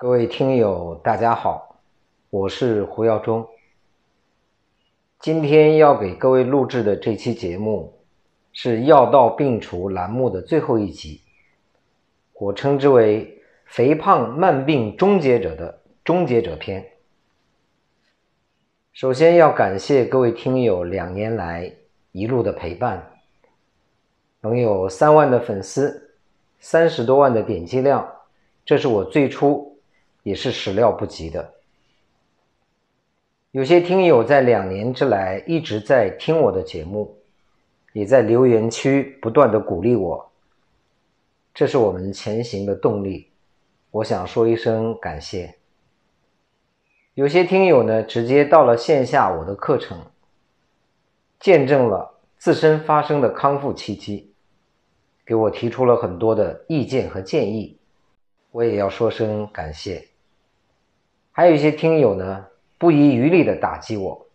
各位听友大家好，我是胡耀中。今天要给各位录制的这期节目是药到病除栏目的最后一集，我称之为肥胖慢病终结者的终结者篇。首先要感谢各位听友2年来一路的陪伴，能有3万的粉丝，30多万的点击量，这是我最初也是始料不及的。有些听友在2年之来一直在听我的节目，也在留言区不断的鼓励我，这是我们前行的动力，我想说一声感谢。有些听友呢，直接到了线下我的课程，见证了自身发生的康复契机，给我提出了很多的意见和建议，我也要说声感谢。还有一些听友呢，不遗余力的打击我，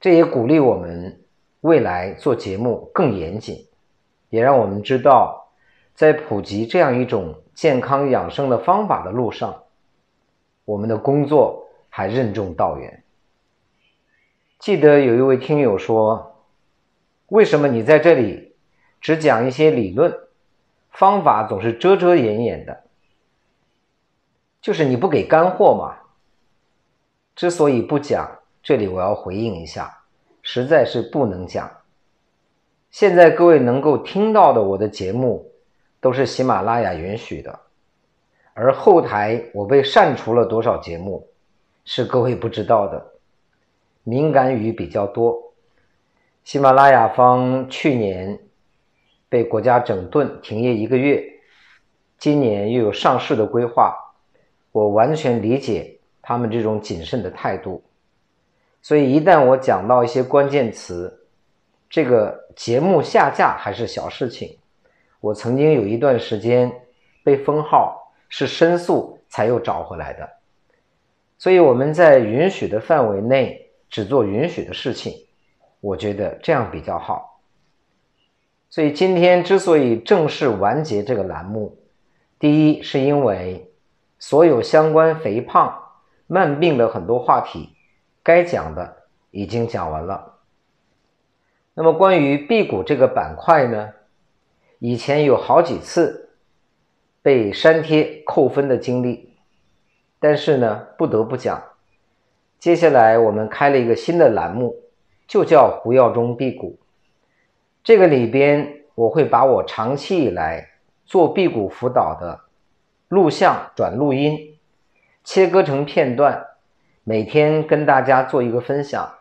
这也鼓励我们未来做节目更严谨，也让我们知道在普及这样一种健康养生的方法的路上，我们的工作还任重道远。记得有一位听友说，为什么你在这里只讲一些理论，方法总是遮遮掩掩的，就是你不给干货嘛。之所以不讲，这里我要回应一下，实在是不能讲。现在各位能够听到的我的节目都是喜马拉雅允许的，而后台我被删除了多少节目是各位不知道的，敏感语比较多。喜马拉雅方去年被国家整顿停业1个月，今年又有上市的规划，我完全理解他们这种谨慎的态度，所以一旦我讲到一些关键词，这个节目下架还是小事情。我曾经有一段时间被封号，是申诉才又找回来的，所以我们在允许的范围内只做允许的事情，我觉得这样比较好。所以今天之所以正式完结这个栏目，第一是因为所有相关肥胖慢病的很多话题该讲的已经讲完了。那么关于辟谷这个板块呢，以前有好几次被删帖扣分的经历，但是呢不得不讲，接下来我们开了一个新的栏目，就叫胡耀中辟谷。这个里边我会把我长期以来做辟谷辅导的录像转录音切割成片段，每天跟大家做一个分享，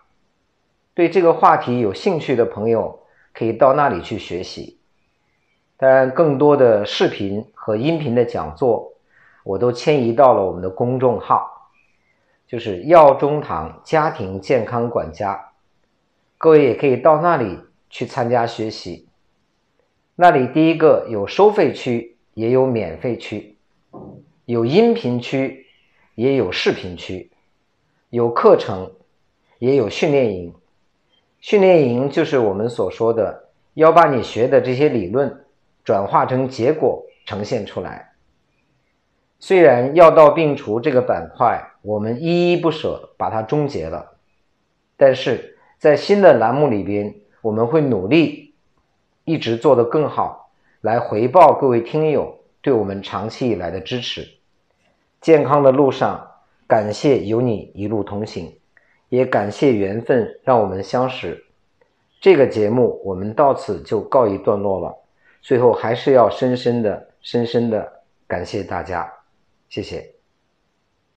对这个话题有兴趣的朋友可以到那里去学习。当然更多的视频和音频的讲座我都迁移到了我们的公众号，就是耀中堂家庭健康管家，各位也可以到那里去参加学习。那里第一个有收费区，也有免费区，有音频区，也有视频区，有课程，也有训练营。训练营就是我们所说的要把你学的这些理论转化成结果呈现出来。虽然药到病除这个板块我们依依不舍把它终结了，但是在新的栏目里边我们会努力一直做得更好，来回报各位听友对我们长期以来的支持。健康的路上感谢有你一路同行，也感谢缘分让我们相识。这个节目我们到此就告一段落了，最后还是要深深的感谢大家，谢谢。